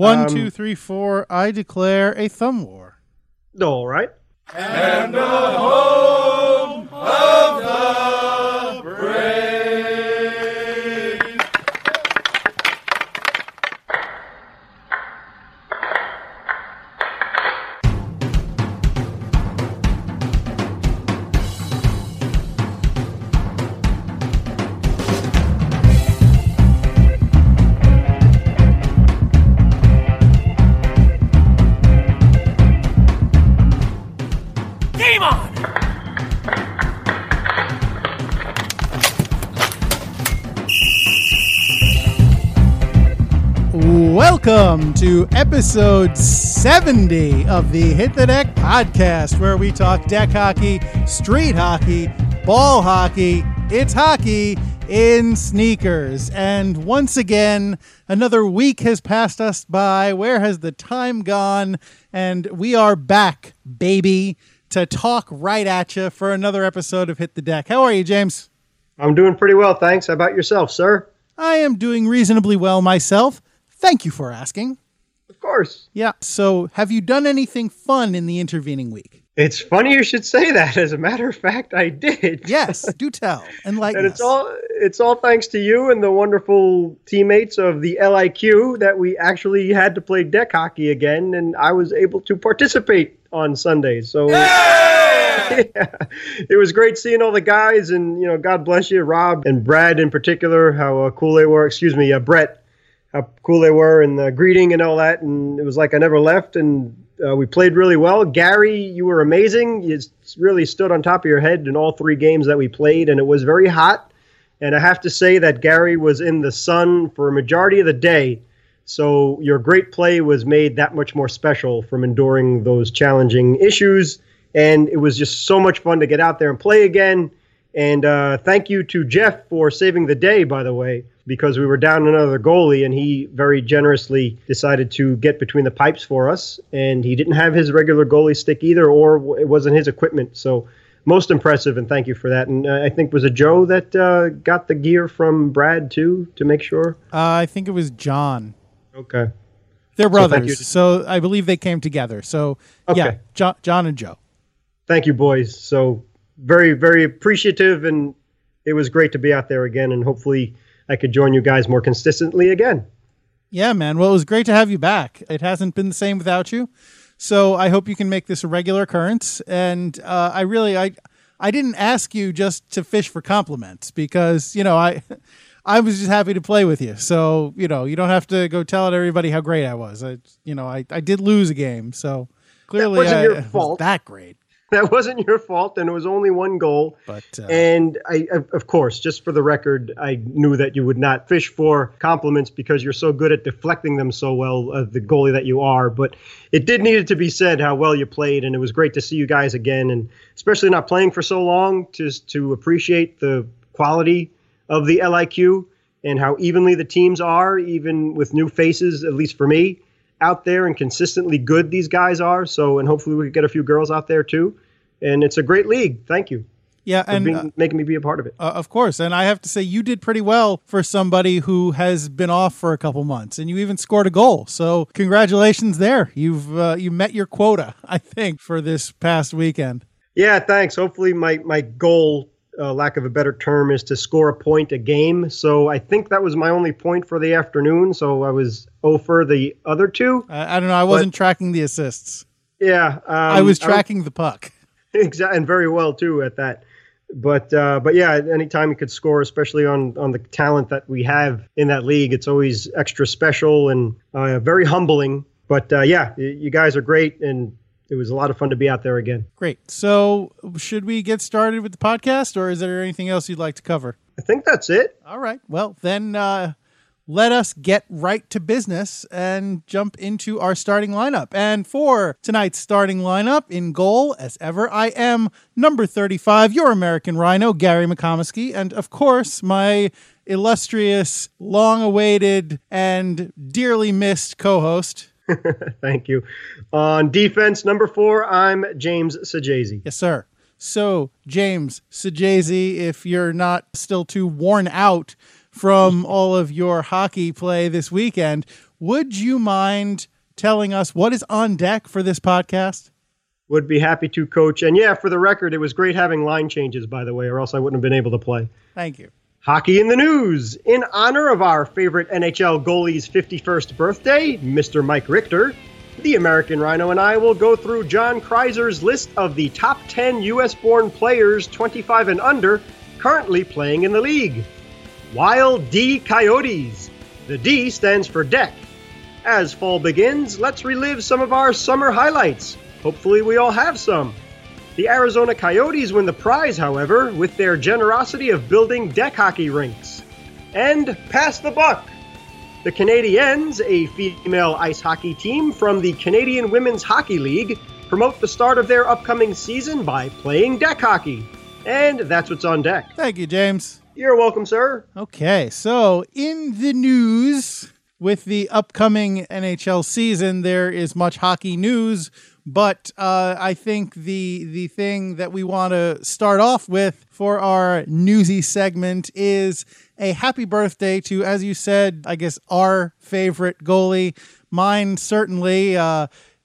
One, two, three, four. I declare a thumb war. All right. And the home of the brave. Game on! Welcome to episode 70 of the Hit the Deck podcast, where we talk deck hockey, street hockey, ball hockey. It's hockey in sneakers. And once again, another week has passed us by. Where has the time gone? And we are back, baby, to talk right at you for another episode of Hit the Deck. How are you, James? I'm doing pretty well, thanks. How about yourself, sir? I am doing reasonably well myself. Thank you for asking. Of course. Yeah. So have you done anything fun in the intervening week? It's funny you should say that. As a matter of fact, I did. Yes. Do tell. Enlighten us. And it's all thanks to you and the wonderful teammates of the LIQ that we actually had to play deck hockey again. And I was able to participate on Sundays. So yeah, it was great seeing all the guys. And, you know, God bless you, Rob and Brad in particular, how cool they were. Excuse me, Brett. How cool they were and the greeting and all that. And it was like I never left, and we played really well. Gary, you were amazing. You really stood on top of your head in all three games that we played, and it was very hot. And I have to say that Gary was in the sun for a majority of the day, so your great play was made that much more special from enduring those challenging issues. And it was just so much fun to get out there and play again. And thank you to Jeff for saving the day, by the way, because we were down another goalie, and he very generously decided to get between the pipes for us. And he didn't have his regular goalie stick either, or it wasn't his equipment. So most impressive, and thank you for that. And I think was it Joe that got the gear from Brad, too, to make sure? I think it was John. Okay. They're brothers, so I believe they came together. So, okay. Yeah, John and Joe. Thank you, boys. So very, very appreciative, and it was great to be out there again, and hopefully I could join you guys more consistently again. Yeah, man. Well, it was great to have you back. It hasn't been the same without you. So I hope you can make this a regular occurrence. And I didn't ask you just to fish for compliments because, you know, I was just happy to play with you. So, you know, you don't have to go telling everybody how great I was. I did lose a game. So clearly it wasn't your fault. That great. That wasn't your fault, and it was only one goal. But, and, I, of course, just for the record, I knew that you would not fish for compliments because you're so good at deflecting them so well, the goalie that you are. But it did need to be said how well you played, and it was great to see you guys again, and especially not playing for so long, just to appreciate the quality of the LIQ and how evenly the teams are, even with new faces, at least for me, out there, and consistently good these guys are. So, and hopefully we could get a few girls out there too. And it's a great league. Thank you. Yeah. And making me be a part of it. Of course. And I have to say you did pretty well for somebody who has been off for a couple months, and you even scored a goal. So congratulations there. You've, you met your quota, I think, for this past weekend. Yeah. Thanks. Hopefully my goal, lack of a better term, is to score a point a game. So I think that was my only point for the afternoon. So I was 0 for the other two. I don't know. I wasn't tracking the assists. Yeah. I was tracking the puck. Exactly. And very well, too, at that. But yeah, anytime you could score, especially on the talent that we have in that league, it's always extra special and very humbling. But yeah, you guys are great, and it was a lot of fun to be out there again. Great. So should we get started with the podcast, or is there anything else you'd like to cover? I think that's it. All right. Well, then let us get right to business and jump into our starting lineup. And for tonight's starting lineup, in goal, as ever, I am number 35, your American Rhino, Gary McComiskey, and of course, my illustrious, long-awaited, and dearly missed co-host, thank you. On defense, number 4, I'm James Sejazy. Yes, sir. So, James Sejazy, if you're not still too worn out from all of your hockey play this weekend, would you mind telling us what is on deck for this podcast? Would be happy to, Coach. And yeah, for the record, it was great having line changes, by the way, or else I wouldn't have been able to play. Thank you. Hockey in the news. In honor of our favorite NHL goalie's 51st birthday, Mr. Mike Richter, the American Rhino and I will go through John Kreiser's list of the top 10 U.S.-born players 25 and under currently playing in the league. Wild D Coyotes. The D stands for deck. As fall begins, let's relive some of our summer highlights. Hopefully we all have some. The Arizona Coyotes win the prize, however, with their generosity of building deck hockey rinks. And pass the buck. The Canadiennes, a female ice hockey team from the Canadian Women's Hockey League, promote the start of their upcoming season by playing deck hockey. And that's what's on deck. Thank you, James. You're welcome, sir. Okay, so in the news with the upcoming NHL season, there is much hockey news. But I think the thing that we want to start off with for our newsy segment is a happy birthday to, as you said, I guess our favorite goalie, mine certainly.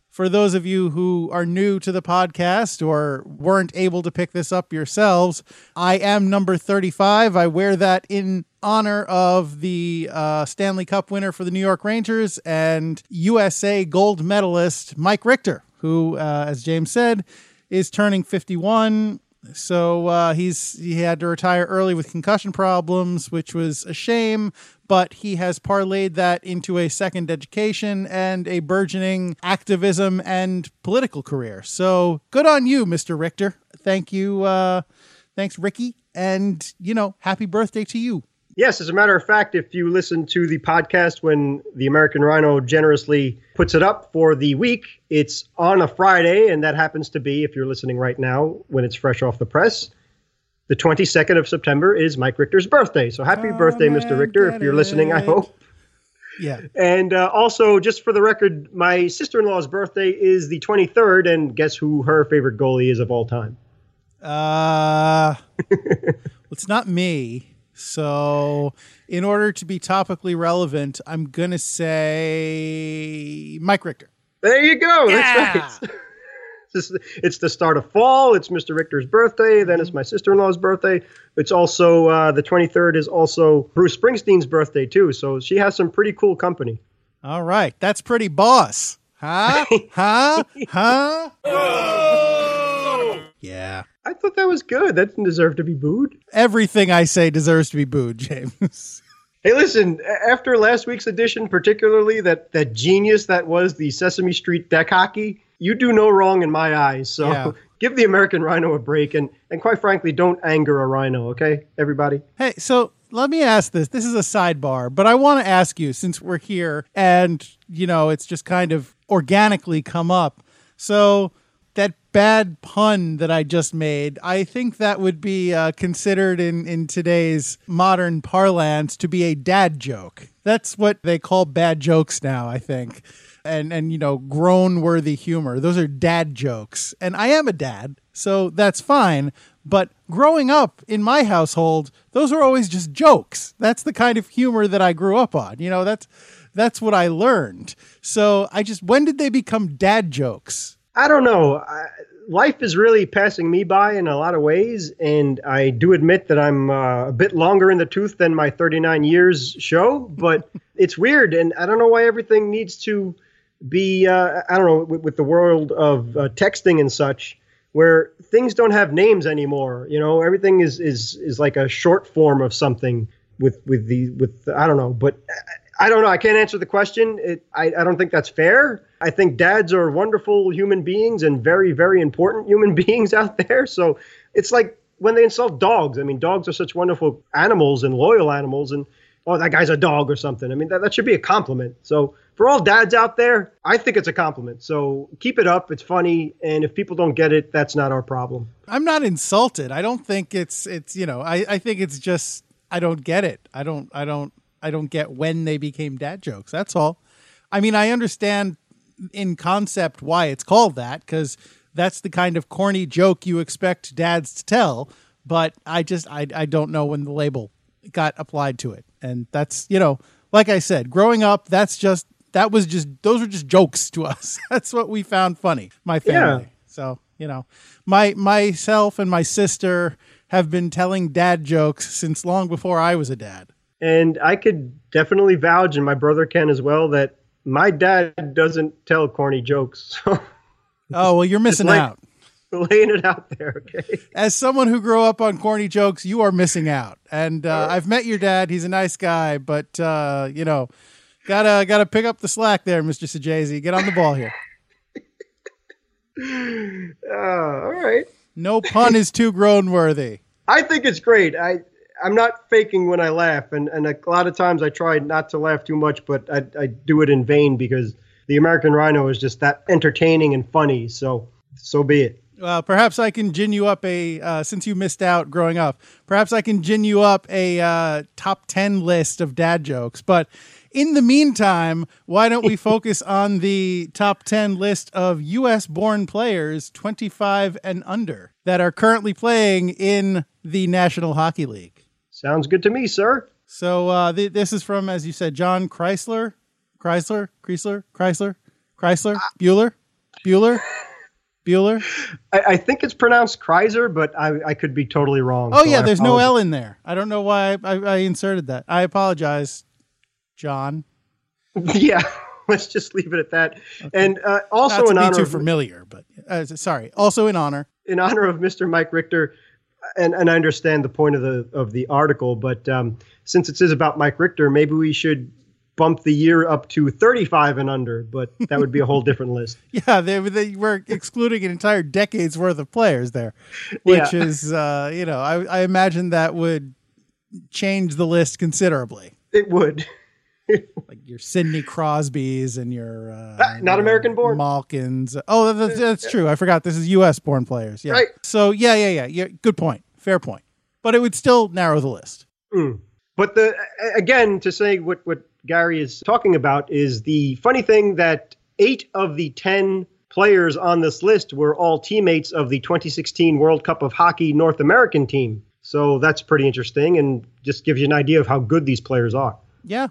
For those of you who are new to the podcast or weren't able to pick this up yourselves, I am number 35. I wear that in honor of the Stanley Cup winner for the New York Rangers and USA gold medalist Mike Richter, who, as James said, is turning 51. So he had to retire early with concussion problems, which was a shame, but he has parlayed that into a second education and a burgeoning activism and political career. So good on you, Mr. Richter. Thank you. Thanks, Ricky. And, you know, happy birthday to you. Yes, as a matter of fact, if you listen to the podcast when the American Rhino generously puts it up for the week, it's on a Friday, and that happens to be, if you're listening right now, when it's fresh off the press, the 22nd of September is Mike Richter's birthday. So happy birthday, man, Mr. Richter, if you're listening, I hope. Yeah. And also, just for the record, my sister-in-law's birthday is the 23rd, and guess who her favorite goalie is of all time? It's not me. So in order to be topically relevant, I'm going to say Mike Richter. There you go. Yeah. That's right. It's the start of fall. It's Mr. Richter's birthday. Then it's my sister-in-law's birthday. It's also the 23rd is also Bruce Springsteen's birthday, too. So she has some pretty cool company. All right. That's pretty boss. Huh? Huh? Huh? Oh! Yeah. I thought that was good. That didn't deserve to be booed. Everything I say deserves to be booed, James. Hey, listen, after last week's edition, particularly that genius that was the Sesame Street deck hockey, you do no wrong in my eyes. So yeah. Give the American Rhino a break and quite frankly, don't anger a rhino, okay, everybody? Hey, so let me ask this. This is a sidebar, but I want to ask you, since we're here and, you know, it's just kind of organically come up. So that bad pun that I just made, I think that would be considered in today's modern parlance to be a dad joke. That's what they call bad jokes now, I think. And you know, groan-worthy humor. Those are dad jokes. And I am a dad, so that's fine. But growing up in my household, those were always just jokes. That's the kind of humor that I grew up on. You know, that's what I learned. So when did they become dad jokes? I don't know. Life is really passing me by in a lot of ways, and I do admit that I'm a bit longer in the tooth than my 39 years show, but it's weird, and I don't know why everything needs to be, with the world of texting and such, where things don't have names anymore. You know, everything is like a short form of something I don't know, but I don't know. I can't answer the question. I don't think that's fair. I think dads are wonderful human beings and very, very important human beings out there. So it's like when they insult dogs. I mean, dogs are such wonderful animals and loyal animals. And, oh, that guy's a dog or something. I mean, that should be a compliment. So for all dads out there, I think it's a compliment. So keep it up. It's funny. And if people don't get it, that's not our problem. I'm not insulted. I don't think it's you know, I think it's just I don't get it. I don't get when they became dad jokes. That's all. I mean, I understand in concept why it's called that, because that's the kind of corny joke you expect dads to tell. But I don't know when the label got applied to it. And that's, you know, like I said, growing up, that's just that was just, those were just jokes to us. That's what we found funny. My family. Yeah. So, you know, myself and my sister have been telling dad jokes since long before I was a dad. And I could definitely vouch, and my brother can as well, that my dad doesn't tell corny jokes. So. Oh, well, you're missing out. Laying it out there, okay? As someone who grew up on corny jokes, you are missing out. And right. I've met your dad. He's a nice guy. But, you know, gotta pick up the slack there, Mr. Sajazy. Get on the ball here. All right. No pun is too groan-worthy. I think it's great. I'm not faking when I laugh. And a lot of times I try not to laugh too much, but I do it in vain because the American Rhino is just that entertaining and funny. So be it. Perhaps I can gin you up since you missed out growing up, perhaps I can gin you up a top 10 list of dad jokes. But in the meantime, why don't we focus on the top 10 list of U.S.-born players 25 and under that are currently playing in the National Hockey League? Sounds good to me, sir. So this is from, as you said, John Kreiser? Bueller? Bueller? I think it's pronounced Kreiser, but I could be totally wrong. Oh, so yeah, there's no L in there. I don't know why I inserted that. I apologize, John. Yeah, let's just leave it at that. Okay. And also in honor... Not to be too familiar, but sorry. Also in honor. In honor of Mr. Mike Richter, and I understand the point of the article, but since it is about Mike Richter, maybe we should... bump the year up to 35 and under, but that would be a whole different list. Yeah, they were excluding an entire decade's worth of players there, which is, you know, I imagine that would change the list considerably. It would. Like your Sidney Crosbys and your... not American-born? Malkins. Oh, that's true. I forgot. This is U.S.-born players. Yeah. Right. So, yeah. Good point. Fair point. But it would still narrow the list. Mm. But again, to say what Gary is talking about is the funny thing that 8 of the 10 players on this list were all teammates of the 2016 World Cup of Hockey North American team. So that's pretty interesting and just gives you an idea of how good these players are. Yeah,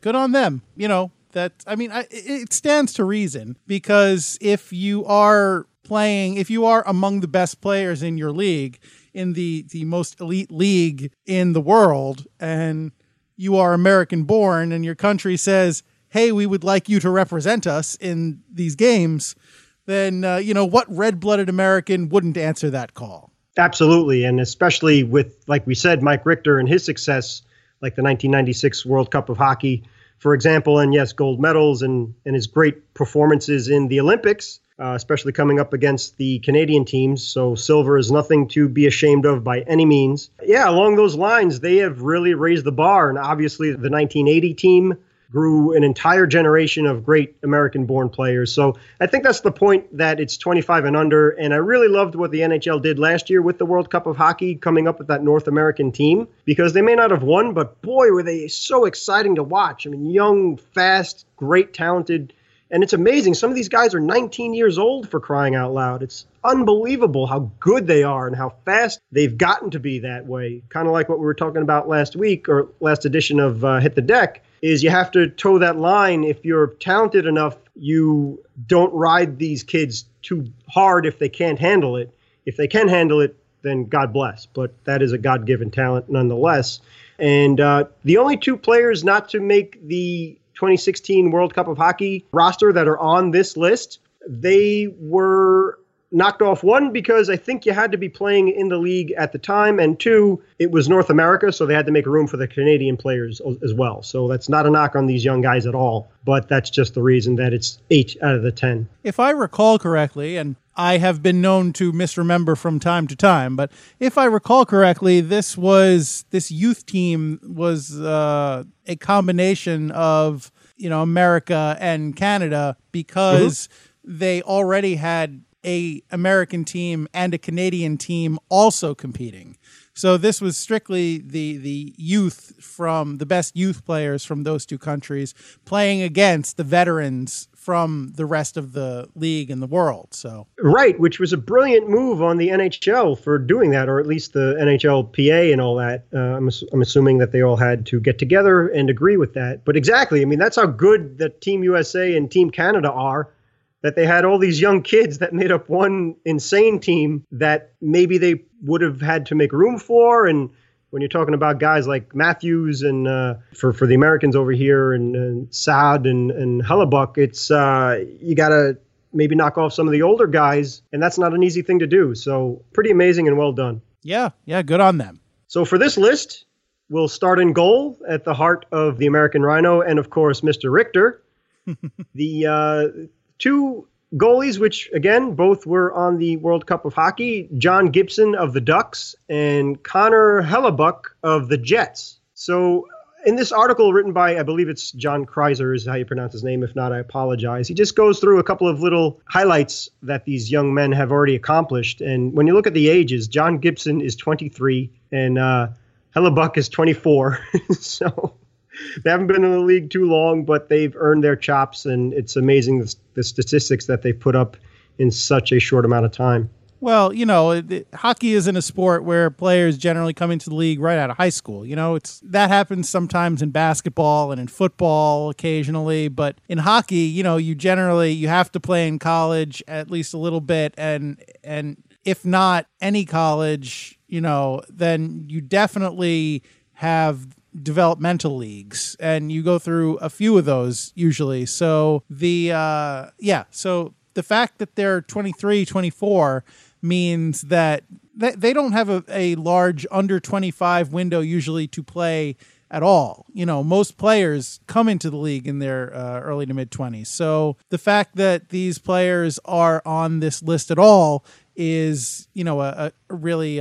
good on them. You know, it stands to reason because if you are playing, if you are among the best players in your league, in the most elite league in the world, and you are American born and your country says, hey, we would like you to represent us in these games, then, you know, what red-blooded American wouldn't answer that call? Absolutely. And especially with, like we said, Mike Richter and his success, like the 1996 World Cup of Hockey, for example, and yes, gold medals and his great performances in the Olympics, especially coming up against the Canadian teams. So silver is nothing to be ashamed of by any means. Yeah, along those lines, they have really raised the bar. And obviously the 1980 team grew an entire generation of great American-born players. So I think that's the point that it's 25 and under. And I really loved what the NHL did last year with the World Cup of Hockey coming up with that North American team, because they may not have won, but boy, were they so exciting to watch. I mean, young, fast, great, talented, and it's amazing. Some of these guys are 19 years old, for crying out loud. It's unbelievable how good they are and how fast they've gotten to be that way. Kind of like what we were talking about last week or last edition of Hit the Deck, is you have to toe that line. If you're talented enough, you don't ride these kids too hard if they can't handle it. If they can handle it, then God bless. But that is a God-given talent nonetheless. And the only two players not to make the 2016 World Cup of Hockey roster that are on this list, they were knocked off, one, because I think you had to be playing in the league at the time, and two, it was North America, so they had to make room for the Canadian players as well. So that's not a knock on these young guys at all, but that's just the reason that it's 8 out of the 10. If I recall correctly, and I have been known to misremember from time to time, but if I recall correctly, this youth team was a combination of, you know, America and Canada, because they already had a American team and a Canadian team also competing. So this was strictly the youth from the best youth players from those two countries playing against the veterans from the rest of the league and the world. So right, which was a brilliant move on the NHL for doing that, or at least the NHLPA and all that. I'm assuming that they all had to get together and agree with that. But exactly, I mean, that's how good that Team USA and Team Canada are, that they had all these young kids that made up one insane team that maybe they would have had to make room for. And when you're talking about guys like Matthews and for the Americans over here and Saad and Hellebuyck, it's you got to maybe knock off some of the older guys, and that's not an easy thing to do. So pretty amazing and well done. Yeah, good on them. So for this list, we'll start in goal at the heart of the American Rhino and, of course, Mr. Richter. The two goalies, which, again, both were on the World Cup of Hockey, John Gibson of the Ducks and Connor Hellebuyck of the Jets. So in this article written by, I believe it's John Kreiser is how you pronounce his name. If not, I apologize. He just goes through a couple of little highlights that these young men have already accomplished. And when you look at the ages, John Gibson is 23 and Hellebuyck is 24. So they haven't been in the league too long, but they've earned their chops, and it's amazing the statistics that they put up in such a short amount of time. Well, you know, hockey isn't a sport where players generally come into the league right out of high school. You know, that happens sometimes in basketball and in football occasionally, but in hockey, you know, you have to play in college at least a little bit, and if not any college, you know, then you definitely have developmental leagues, and you go through a few of those usually. So the fact that they're 23, 24 means that they don't have a large under 25 window usually to play at all. You know, most players come into the league in their early to mid 20s. So the fact that these players are on this list at all is, you know, a really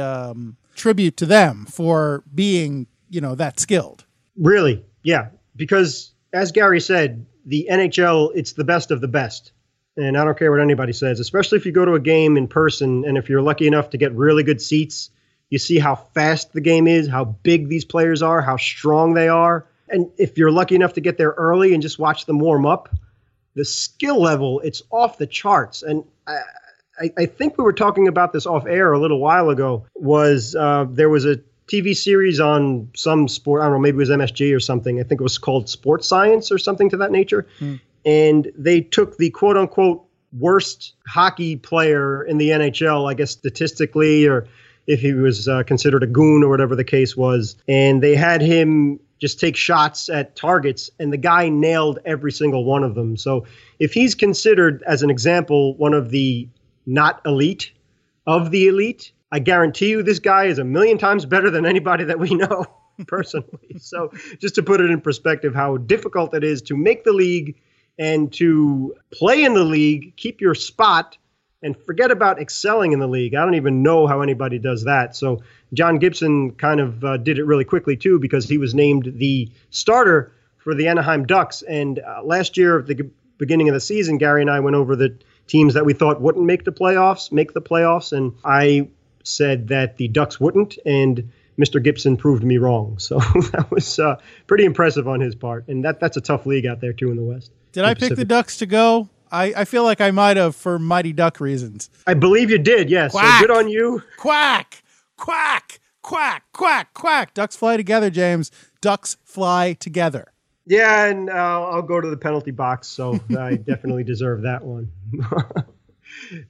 tribute to them for being, you know, that skilled. Really, yeah. Because as Gary said, the NHL, it's the best of the best. And I don't care what anybody says, especially if you go to a game in person, and if you're lucky enough to get really good seats, you see how fast the game is, how big these players are, how strong they are. And if you're lucky enough to get there early and just watch them warm up, the skill level, it's off the charts. And I think we were talking about this off air a little while ago, was there was a TV series on some sport, I don't know, maybe it was MSG or something. I think it was called Sports Science or something to that nature. Mm. And they took the quote unquote worst hockey player in the NHL, I guess statistically, or if he was considered a goon or whatever the case was. And they had him just take shots at targets, and the guy nailed every single one of them. So if he's considered, as an example, one of the not elite of the elite, I guarantee you this guy is 1,000,000 times better than anybody that we know personally. So just to put it in perspective, how difficult it is to make the league and to play in the league, keep your spot, and forget about excelling in the league. I don't even know how anybody does that. So John Gibson kind of did it really quickly, too, because he was named the starter for the Anaheim Ducks. And last year at the beginning of the season, Gary and I went over the teams that we thought wouldn't make the playoffs. And I said that the Ducks wouldn't, and Mr. Gibson proved me wrong. So that was pretty impressive on his part. And that's a tough league out there, too, in the West. Did I pick the Ducks to go? I feel like I might have for Mighty Duck reasons. I believe you did, yes. Quack. So good on you. Quack, quack, quack, quack, quack. Ducks fly together, James. Ducks fly together. Yeah, and I'll go to the penalty box, so I definitely deserve that one.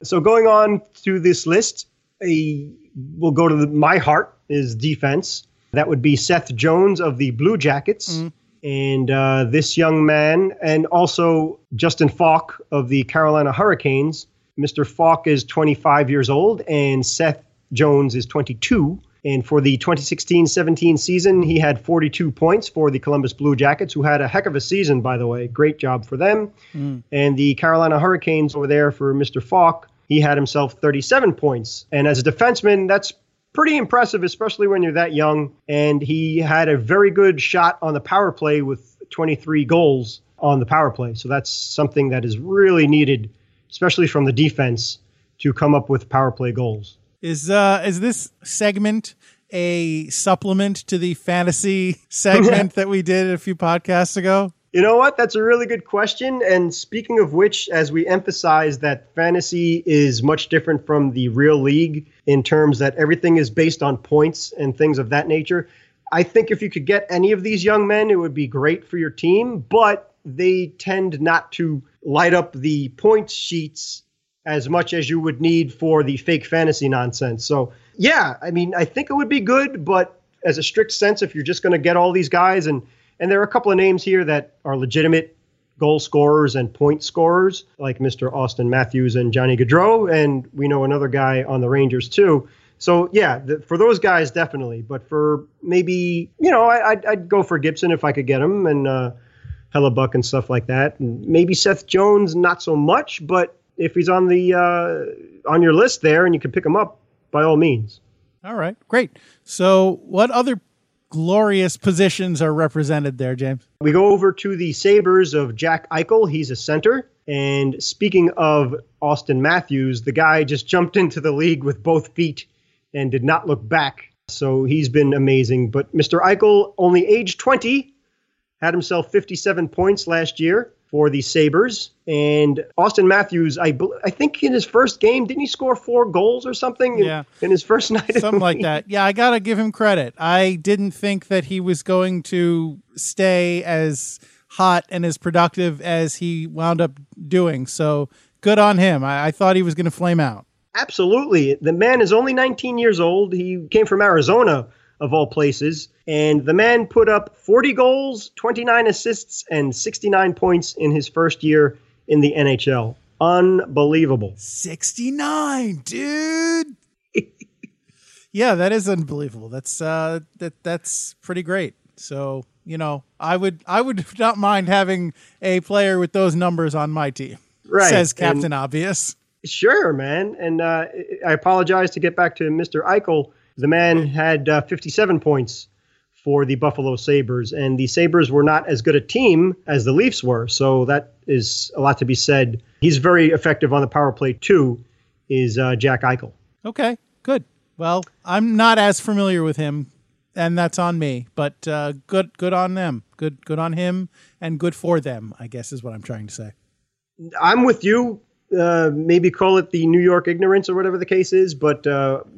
So going on to this list, we'll go to my heart is defense. That would be Seth Jones of the Blue Jackets, and this young man, and also Justin Falk of the Carolina Hurricanes. Mr. Falk is 25 years old, and Seth Jones is 22. And for the 2016-17 season, he had 42 points for the Columbus Blue Jackets, who had a heck of a season, by the way. Great job for them. And the Carolina Hurricanes over there for Mr. Falk, he had himself 37 points. And as a defenseman, that's pretty impressive, especially when you're that young. And he had a very good shot on the power play with 23 goals on the power play. So that's something that is really needed, especially from the defense, to come up with power play goals. Is this segment a supplement to the fantasy segment that we did a few podcasts ago? You know what? That's a really good question. And speaking of which, as we emphasize that fantasy is much different from the real league in terms that everything is based on points and things of that nature, I think if you could get any of these young men, it would be great for your team, but they tend not to light up the point sheets as much as you would need for the fake fantasy nonsense. So, yeah, I mean, I think it would be good, but as a strict sense, if you're just going to get all these guys, and there are a couple of names here that are legitimate goal scorers and point scorers, like Mr. Auston Matthews and Johnny Gaudreau, and we know another guy on the Rangers too. So, yeah, for those guys, definitely. But for maybe, you know, I'd go for Gibson if I could get him, and Hellebuyck and stuff like that. And maybe Seth Jones, not so much. But if he's on the on your list there and you can pick him up, by all means. All right, great. So what other glorious positions are represented there, James? We go over to the Sabres of Jack Eichel. He's a center. And speaking of Auston Matthews, the guy just jumped into the league with both feet and did not look back. So he's been amazing. But Mr. Eichel, only age 20, had himself 57 points last year for the Sabres. And Auston Matthews, I think in his first game, didn't he score 4 goals or something in his first night? Something like that. Yeah, I got to give him credit. I didn't think that he was going to stay as hot and as productive as he wound up doing. So good on him. I thought he was going to flame out. Absolutely. The man is only 19 years old. He came from Arizona, of all places. And the man put up 40 goals, 29 assists, and 69 points in his first year in the NHL. Unbelievable. 69, dude! Yeah, that is unbelievable. That's pretty great. So, you know, I would not mind having a player with those numbers on my team. Right. Says Captain Obvious. Sure, man. And I apologize to get back to Mr. Eichel. The man had 57 points for the Buffalo Sabres, and the Sabres were not as good a team as the Leafs were. So that is a lot to be said. He's very effective on the power play, too, is Jack Eichel. Okay, good. Well, I'm not as familiar with him, and that's on me. But good on them. Good on him, and good for them, I guess is what I'm trying to say. I'm with you. Maybe call it the New York ignorance or whatever the case is, but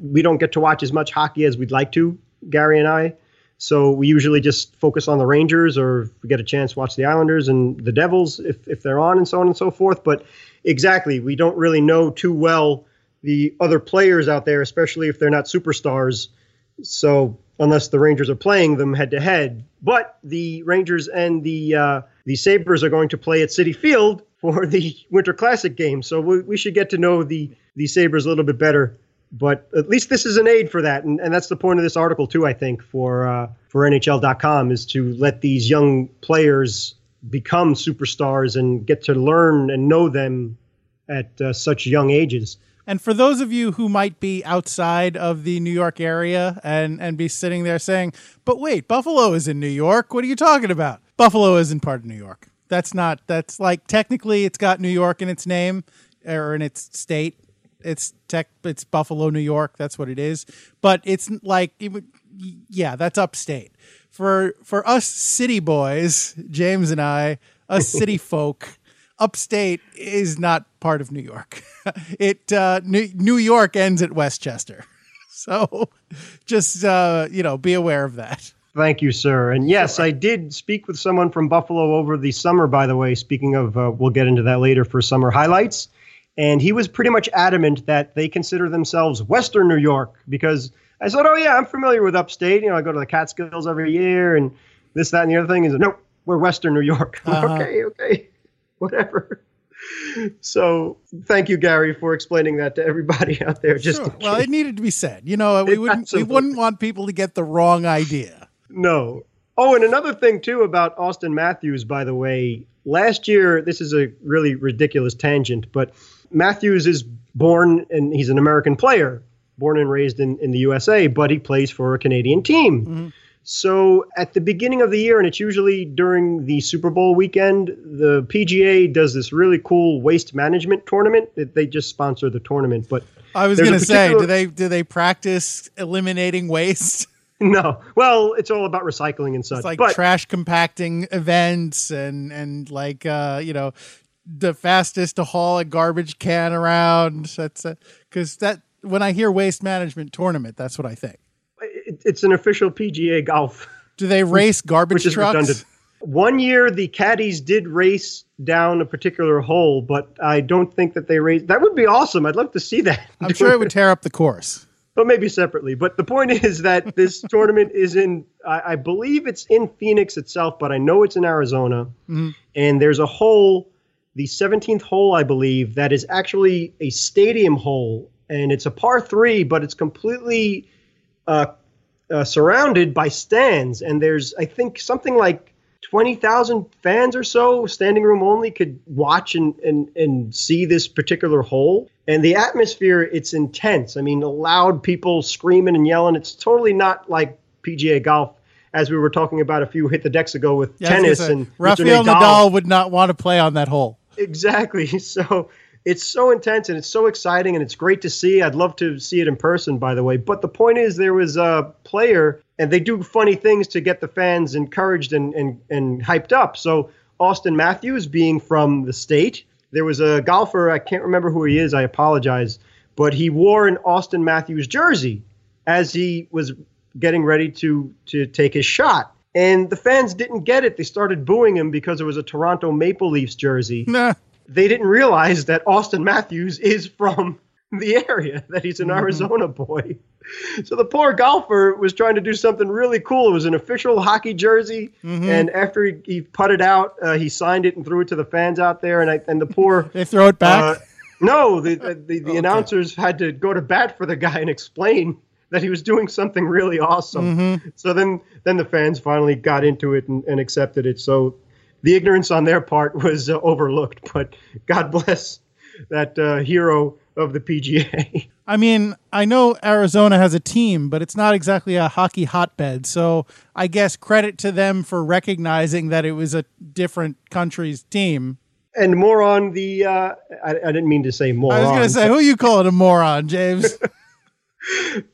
we don't get to watch as much hockey as we'd like to, Gary and I. So we usually just focus on the Rangers, or if we get a chance, watch the Islanders and the Devils if they're on and so forth. But exactly, we don't really know too well the other players out there, especially if they're not superstars. So unless the Rangers are playing them head to head. But the Rangers and the Sabres are going to play at Citi Field for the Winter Classic game. So we should get to know the Sabres a little bit better. But at least this is an aid for that. And that's the point of this article, too, I think, for NHL.com, is to let these young players become superstars and get to learn and know them at such young ages. And for those of you who might be outside of the New York area and be sitting there saying, but wait, Buffalo is in New York. What are you talking about? Buffalo isn't part of New York. That's like, technically it's got New York in its name or in its state. It's Buffalo, New York. That's what it is. But it's like, that's upstate. For us city boys, James and I, us city folk, upstate is not part of New York. New York ends at Westchester. So just, be aware of that. Thank you, sir. And yes, I did speak with someone from Buffalo over the summer, by the way, speaking of, we'll get into that later for summer highlights. And he was pretty much adamant that they consider themselves Western New York, because I said, oh, yeah, I'm familiar with upstate. You know, I go to the Catskills every year and this, that, and the other thing. He's like, nope, we're Western New York. Okay, whatever. So thank you, Gary, for explaining that to everybody out there. Just sure. Well, it needed to be said. You know, we wouldn't want people to get the wrong idea. No. Oh, and another thing, too, about Auston Matthews, by the way. Last year, this is a really ridiculous tangent, but Matthews is born, and he's an American player, born and raised in the USA, but he plays for a Canadian team. Mm-hmm. So at the beginning of the year, and it's usually during the Super Bowl weekend, the PGA does this really cool waste management tournament. They just sponsor the tournament. But I was going to say, do they practice eliminating waste? No. Well, it's all about recycling and such. It's like trash compacting events and like, you know, the fastest to haul a garbage can around. That's because when I hear waste management tournament, that's what I think. It's an official PGA golf. Do they race garbage trucks? Redundant. One year, the caddies did race down a particular hole, but I don't think that they raced. That would be awesome. I'd love to see that. I'm sure it would tear up the course. But maybe separately. But the point is that this tournament is in, I believe it's in Phoenix itself, but I know it's in Arizona. Mm-hmm. And there's a hole, the 17th hole, I believe, that is actually a stadium hole. And it's a par three, but it's completely surrounded by stands. And there's, I think, something like 20,000 fans or so, standing room only, could watch and see this particular hole. And the atmosphere, it's intense. I mean, the loud people screaming and yelling. It's totally not like PGA golf, as we were talking about a few Hit the Decks ago with tennis. And Rafael Nadal would not want to play on that hole. Exactly. So it's so intense and it's so exciting and it's great to see. I'd love to see it in person, by the way. But the point is, there was a player, and they do funny things to get the fans encouraged and hyped up. So Auston Matthews, being from the state, there was a golfer, I can't remember who he is, I apologize, but he wore an Auston Matthews jersey as he was getting ready to take his shot. And the fans didn't get it. They started booing him because it was a Toronto Maple Leafs jersey. Nah. They didn't realize that Auston Matthews is from the area, that he's an Arizona boy. So the poor golfer was trying to do something really cool. It was an official hockey jersey, and after he putted out, he signed it and threw it to the fans out there. And the poor they throw it back. No, the okay. announcers had to go to bat for the guy and explain that he was doing something really awesome. So then the fans finally got into it and accepted it. So the ignorance on their part was overlooked, but God bless that hero of the PGA. I mean, I know Arizona has a team, but it's not exactly a hockey hotbed. So I guess credit to them for recognizing that it was a different country's team. And more on the, I didn't mean to say moron. I was going to say, who you calling a moron, James?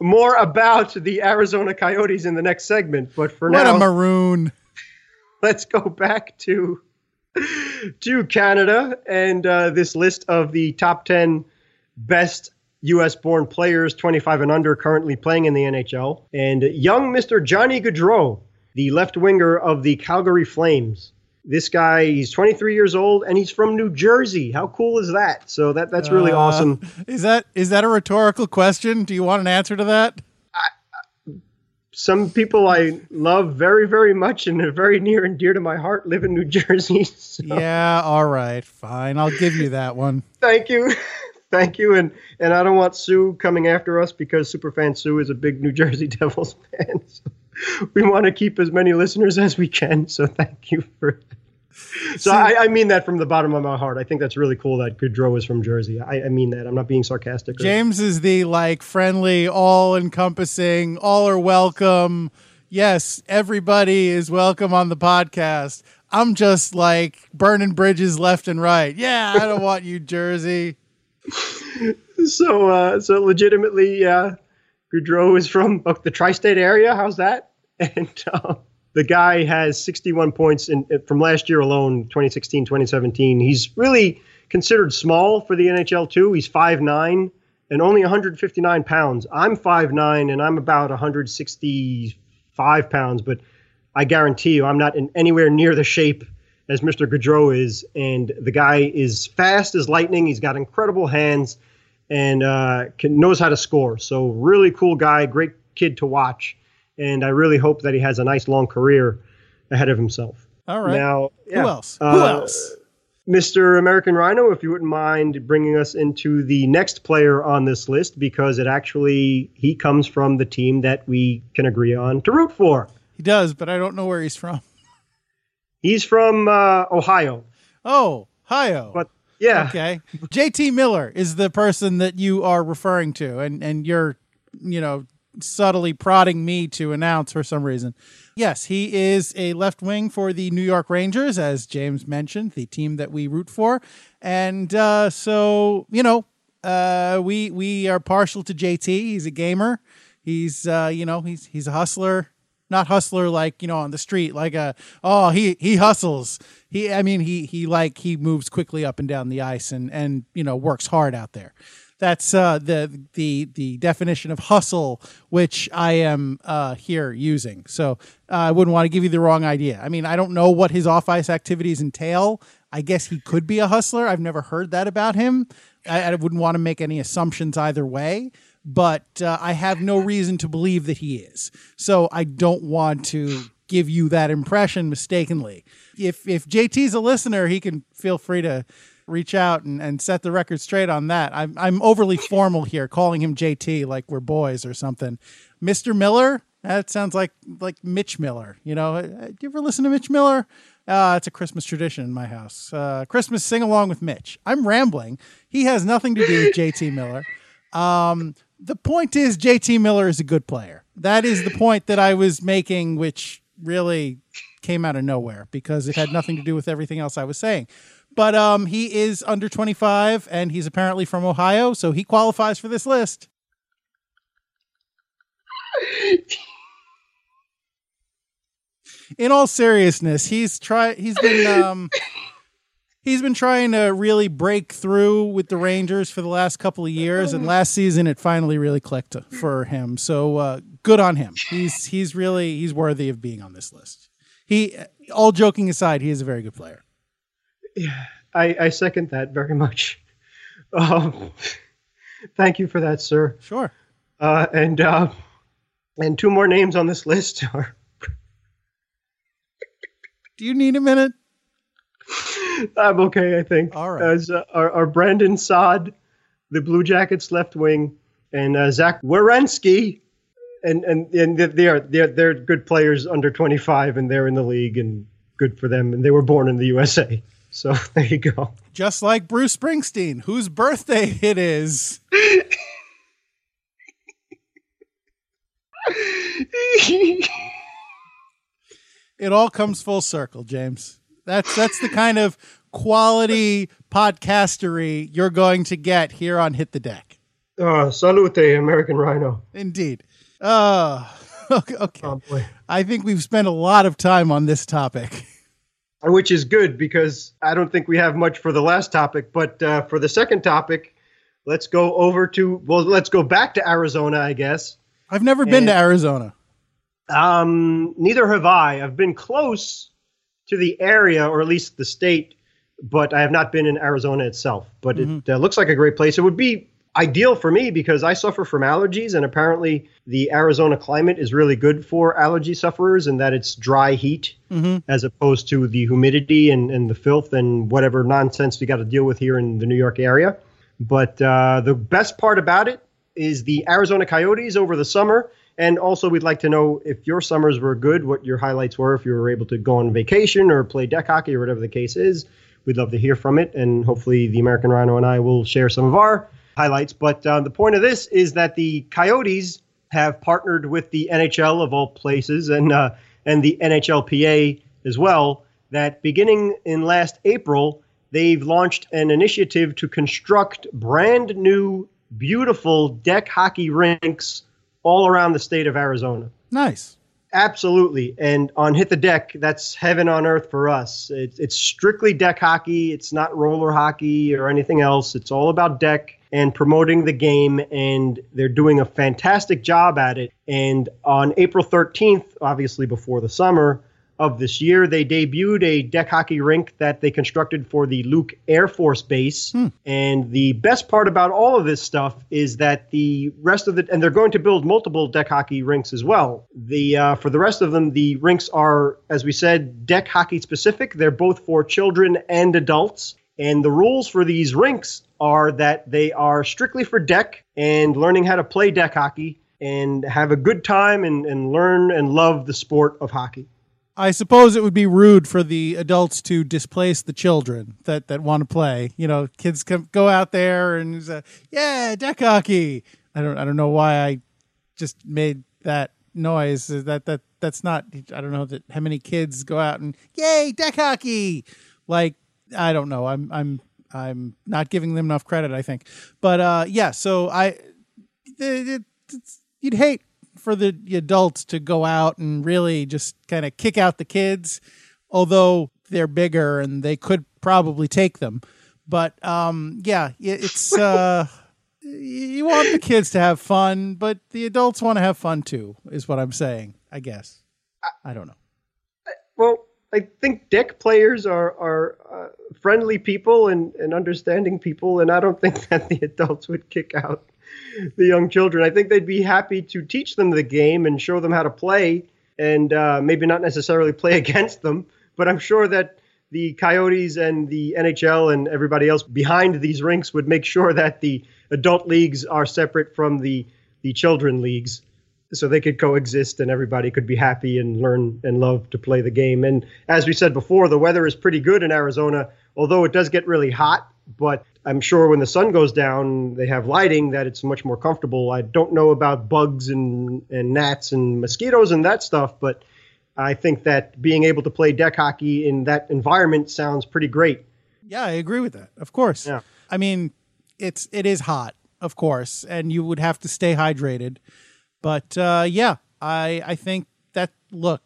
More about the Arizona Coyotes in the next segment. But for now, what a maroon. Let's go back to Canada and this list of the top 10 best U.S.-born players 25 and under currently playing in the NHL. And young Mr. Johnny Gaudreau, the left winger of the Calgary Flames. This guy, he's 23 years old, and he's from New Jersey. How cool is that? So that's really awesome. Is that a rhetorical question? Do you want an answer to that? Some people I love very, very much and are very near and dear to my heart live in New Jersey. So. Yeah, all right, fine. I'll give you that one. Thank you. Thank you, and I don't want Sue coming after us because Superfan Sue is a big New Jersey Devils fan. So we want to keep as many listeners as we can, so thank you for it. So I mean that from the bottom of my heart. I think that's really cool that Gaudreau is from Jersey. I mean that. I'm not being sarcastic. James is the friendly, all-encompassing, all are welcome. Yes, everybody is welcome on the podcast. I'm just burning bridges left and right. Yeah, I don't want you, Jersey. So legitimately, Gaudreau is from the tri-state area. How's that? And the guy has 61 points from last year alone, 2016, 2017. He's really considered small for the NHL too. He's 5'9" and only 159 pounds. I'm 5'9" and I'm about 165 pounds, but I guarantee you I'm not in anywhere near the shape as Mr. Gaudreau is, and the guy is fast as lightning. He's got incredible hands and knows how to score. So really cool guy, great kid to watch, and I really hope that he has a nice long career ahead of himself. All right. Now, yeah, Who else? Mr. American Rhino, if you wouldn't mind bringing us into the next player on this list, because he comes from the team that we can agree on to root for. He does, but I don't know where he's from. He's from Ohio. Oh, Ohio. But yeah. Okay. JT Miller is the person that you are referring to, and you're, subtly prodding me to announce for some reason. Yes, he is a left wing for the New York Rangers, as James mentioned, the team that we root for. And so, we are partial to JT. He's a gamer. He's, you know, he's a hustler. Not hustler like, you know, on the street, like a, oh, he hustles. He, I mean, he moves quickly up and down the ice and, you know, works hard out there. That's the definition of hustle, which I am here using. So I wouldn't want to give you the wrong idea. I mean, I don't know what his off-ice activities entail. I guess he could be a hustler. I've never heard that about him. I wouldn't want to make any assumptions either way, but I have no reason to believe that he is. So I don't want to give you that impression mistakenly. If JT's a listener, he can feel free to reach out and set the record straight on that. I'm overly formal here, calling him JT like we're boys or something. Mr. Miller, that sounds like Mitch Miller. You know, do you ever listen to Mitch Miller? It's a Christmas tradition in my house. Christmas sing-along with Mitch. I'm rambling. He has nothing to do with JT Miller. The point is JT Miller is a good player. That is the point that I was making, which really came out of nowhere because it had nothing to do with everything else I was saying. But he is under 25, and he's apparently from Ohio, so he qualifies for this list. In all seriousness, he's been trying to really break through with the Rangers for the last couple of years, and last season it finally really clicked for him. So good on him. He's worthy of being on this list. He, all joking aside, he is a very good player. Yeah, I second that very much. Thank you for that, sir. Sure. And two more names on this list are. Do you need a minute? I'm okay, I think. All right. As are Brandon Saad, the Blue Jackets left wing, and Zach Werenski, and they're good players under 25, and they're in the league, and good for them, and they were born in the USA. So there you go. Just like Bruce Springsteen, whose birthday it is. It all comes full circle, James. That's the kind of quality podcastery you're going to get here on Hit the Deck. Salute, American Rhino. Indeed. Okay. Oh, boy. I think we've spent a lot of time on this topic. Which is good because I don't think we have much for the last topic, but for the second topic, let's go back to Arizona, I guess. I've never been to Arizona. Neither have I. I've been close to the area, or at least the state, but I have not been in Arizona itself. But It looks like a great place. It would be ideal for me because I suffer from allergies, and apparently the Arizona climate is really good for allergy sufferers in that it's dry heat as opposed to the humidity and the filth and whatever nonsense we got to deal with here in the New York area. But the best part about it is the Arizona Coyotes over the summer. And also we'd like to know if your summers were good, what your highlights were, if you were able to go on vacation or play deck hockey or whatever the case is. We'd love to hear from it. And hopefully the American Rhino and I will share some of our highlights, but the point of this is that the Coyotes have partnered with the NHL of all places and the NHLPA as well, that beginning in last April, they've launched an initiative to construct brand new, beautiful deck hockey rinks all around the state of Arizona. Nice. Absolutely. And on Hit the Deck, that's heaven on earth for us. It's strictly deck hockey. It's not roller hockey or anything else. It's all about deck and promoting the game, and they're doing a fantastic job at it. And on April 13th, obviously before the summer of this year, they debuted a deck hockey rink that they constructed for the Luke Air Force Base. And the best part about all of this stuff is that the rest of the, and they're going to build multiple deck hockey rinks as well. The for the rest of them, the rinks are, as we said, deck hockey specific. They're both for children and adults. And the rules for these rinks are that they are strictly for deck and learning how to play deck hockey and have a good time and learn and love the sport of hockey. I suppose it would be rude for the adults to displace the children that want to play. You know, kids go out there and say, yeah, deck hockey. I don't know why I just made that noise. That's not, I don't know that how many kids go out and, yay, deck hockey. Like, I don't know. I'm not giving them enough credit, I think. But yeah, so you'd hate for the adults to go out and really just kind of kick out the kids, although they're bigger and they could probably take them. But yeah, it's you want the kids to have fun, but the adults want to have fun too, is what I'm saying, I guess. I don't know. Well, I think deck players are friendly people and understanding people, and I don't think that the adults would kick out the young children. I think they'd be happy to teach them the game and show them how to play, and maybe not necessarily play against them, but I'm sure that the Coyotes and the NHL and everybody else behind these rinks would make sure that the adult leagues are separate from the children leagues, so they could coexist and everybody could be happy and learn and love to play the game. And as we said before, the weather is pretty good in Arizona, although it does get really hot. But I'm sure when the sun goes down, they have lighting that it's much more comfortable. I don't know about bugs and gnats and mosquitoes and that stuff, but I think that being able to play deck hockey in that environment sounds pretty great. Yeah, I agree with that. Of course. Yeah. I mean, it is hot, of course, and you would have to stay hydrated. But, yeah, I think that, look,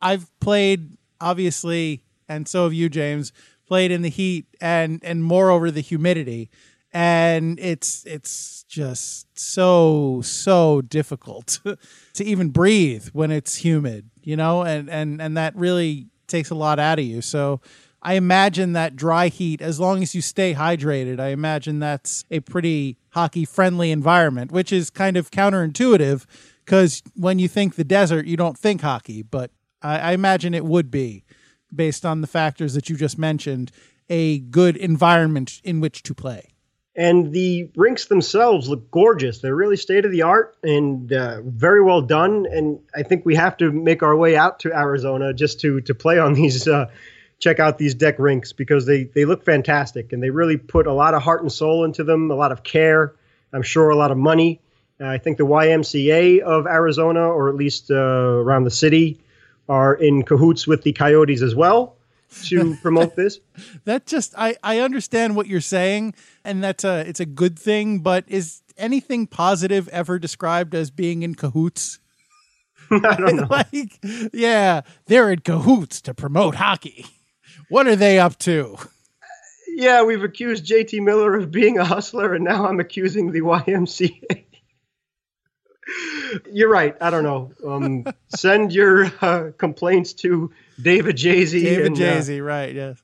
I've played, obviously, and so have you, James, played in the heat and moreover the humidity. And it's just so difficult to even breathe when it's humid, you know, and that really takes a lot out of you. So I imagine that dry heat, as long as you stay hydrated, I imagine that's a pretty hockey-friendly environment, which is kind of counterintuitive because when you think the desert, you don't think hockey. But I imagine it would be, based on the factors that you just mentioned, a good environment in which to play. And the rinks themselves look gorgeous. They're really state-of-the-art and very well done. And I think we have to make our way out to Arizona just to play on these check out these deck rinks, because they look fantastic and they really put a lot of heart and soul into them, a lot of care, I'm sure a lot of money. I think the YMCA of Arizona, or at least around the city, are in cahoots with the Coyotes as well to promote this. That just, I understand what you're saying, and it's a good thing, but is anything positive ever described as being in cahoots? I don't know. Like, yeah, they're in cahoots to promote hockey. What are they up to? Yeah, we've accused JT Miller of being a hustler, and now I'm accusing the YMCA. You're right. I don't know. Send your complaints to David Jay-Z. David Jay-Z, right, yes.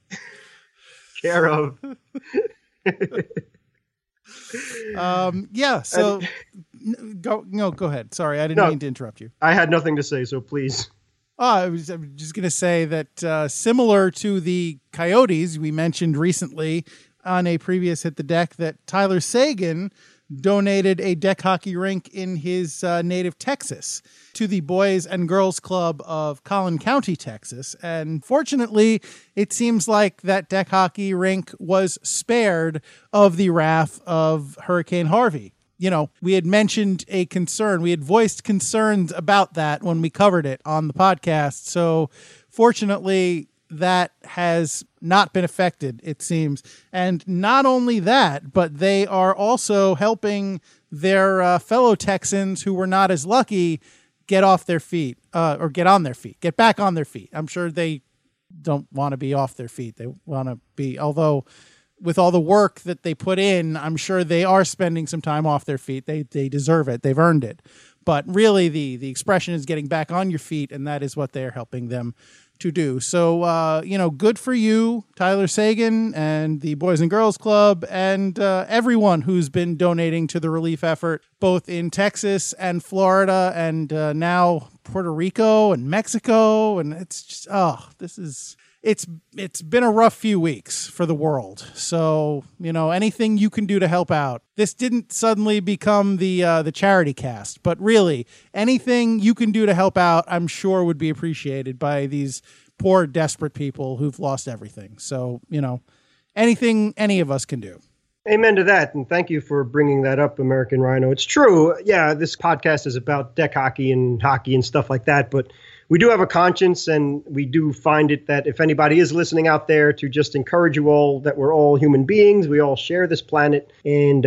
Care of. Yeah, so go ahead. Sorry, I didn't mean to interrupt you. I had nothing to say, so please. I was just going to say that similar to the Coyotes, we mentioned recently on a previous Hit the Deck that Tyler Seguin donated a deck hockey rink in his native Texas to the Boys and Girls Club of Collin County, Texas. And fortunately, it seems like that deck hockey rink was spared of the wrath of Hurricane Harvey. You know, we had mentioned a concern. We had voiced concerns about that when we covered it on the podcast. So fortunately, that has not been affected, it seems. And not only that, but they are also helping their fellow Texans who were not as lucky get off their feet, or get on their feet, get back on their feet. I'm sure they don't want to be off their feet. They want to be, although with all the work that they put in, I'm sure they are spending some time off their feet. They deserve it. They've earned it. But really, the expression is getting back on your feet, and that is what they're helping them to do. So, you know, good for you, Tyler Seguin, and the Boys and Girls Club, and everyone who's been donating to the relief effort, both in Texas and Florida, and now Puerto Rico and Mexico. And it's just, it's been a rough few weeks for the world. So, you know, anything you can do to help out. This didn't suddenly become the charity cast, but really anything you can do to help out, I'm sure would be appreciated by these poor, desperate people who've lost everything. So, you know, anything any of us can do. Amen to that. And thank you for bringing that up, American Rhino. It's true. Yeah, this podcast is about deck hockey and stuff like that, but we do have a conscience, and we do find it that if anybody is listening out there, to just encourage you all that we're all human beings. We all share this planet. And,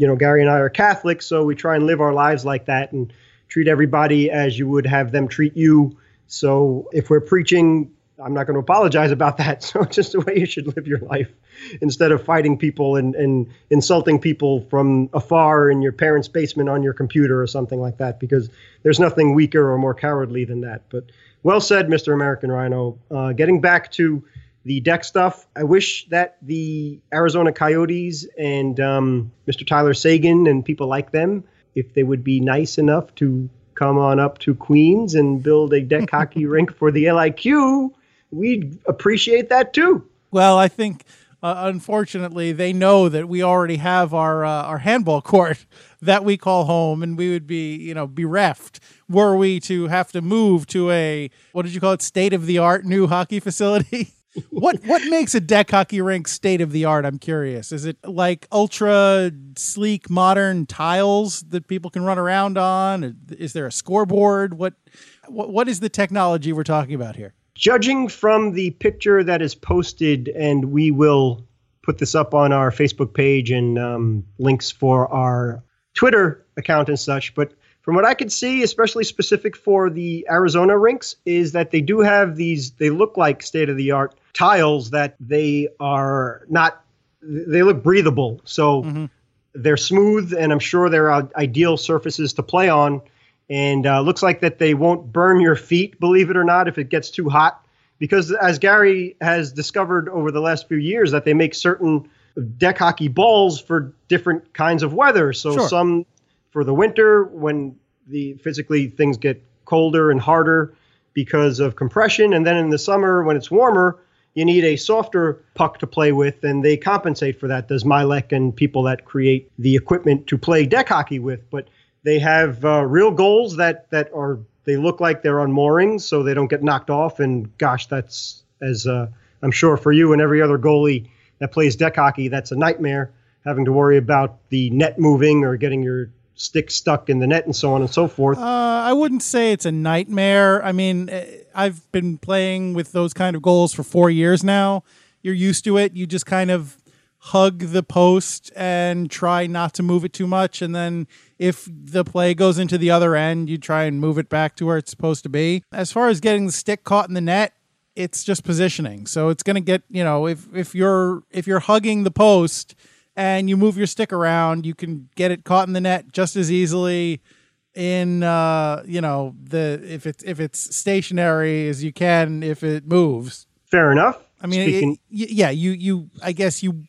you know, Gary and I are Catholics, so we try and live our lives like that. And treat everybody as you would have them treat you. So if we're preaching, I'm not going to apologize about that. So it's just the way you should live your life, instead of fighting people and insulting people from afar in your parents' basement on your computer or something like that, because there's nothing weaker or more cowardly than that. But well said, Mr. American Rhino. Getting back to the deck stuff, I wish that the Arizona Coyotes and Mr. Tyler Seguin and people like them, if they would be nice enough to come on up to Queens and build a deck hockey rink for the LIQ, we'd appreciate that too. Well, I think, unfortunately, they know that we already have our handball court that we call home, and we would be, bereft were we to have to move to a, what did you call it, state-of-the-art new hockey facility? What makes a deck hockey rink state-of-the-art, I'm curious? Is it like ultra-sleek, modern tiles that people can run around on? Is there a scoreboard? What is the technology we're talking about here? Judging from the picture that is posted, and we will put this up on our Facebook page and links for our Twitter account and such, but from what I could see, especially specific for the Arizona rinks, is that they do have these, they look like state-of-the-art tiles that they are not, they look breathable. So they're smooth, and I'm sure they're ideal surfaces to play on. And looks like that they won't burn your feet, believe it or not, if it gets too hot. Because as Gary has discovered over the last few years, that they make certain deck hockey balls for different kinds of weather. So some for the winter, when the physically things get colder and harder because of compression. And then in the summer, when it's warmer, you need a softer puck to play with, and they compensate for that. There's Mylec and people that create the equipment to play deck hockey with. But they have real goals that are, they look like they're on moorings, so they don't get knocked off. And gosh, that's, as I'm sure for you and every other goalie that plays deck hockey, that's a nightmare, having to worry about the net moving or getting your stick stuck in the net and so on and so forth. I wouldn't say it's a nightmare. I mean, I've been playing with those kind of goals for 4 years now. You're used to it. You just kind of hug the post and try not to move it too much. And then if the play goes into the other end, you try and move it back to where it's supposed to be. As far as getting the stick caught in the net, it's just positioning. So it's going to get, if you're hugging the post and you move your stick around, you can get it caught in the net just as easily in if it's stationary as you can if it moves. Fair enough. I mean, I guess you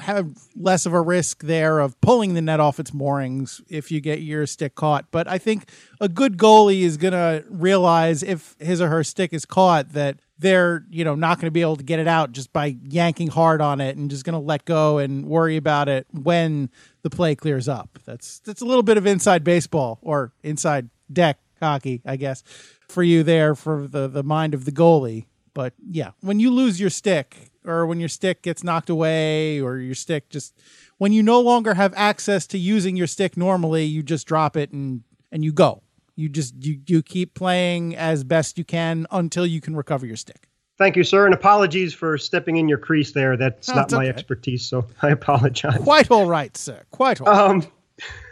have less of a risk there of pulling the net off its moorings if you get your stick caught. But I think a good goalie is going to realize if his or her stick is caught that they're, not going to be able to get it out just by yanking hard on it and just going to let go and worry about it when the play clears up. That's a little bit of inside baseball or inside deck hockey, I guess, for you there, for the mind of the goalie. But yeah, when you lose your stick or when your stick gets knocked away or your stick just, when you no longer have access to using your stick normally, you just drop it and you go. You just you keep playing as best you can until you can recover your stick. Thank you, sir, and apologies for stepping in your crease there. That's not my expertise, so I apologize. Quite all right, sir. Quite all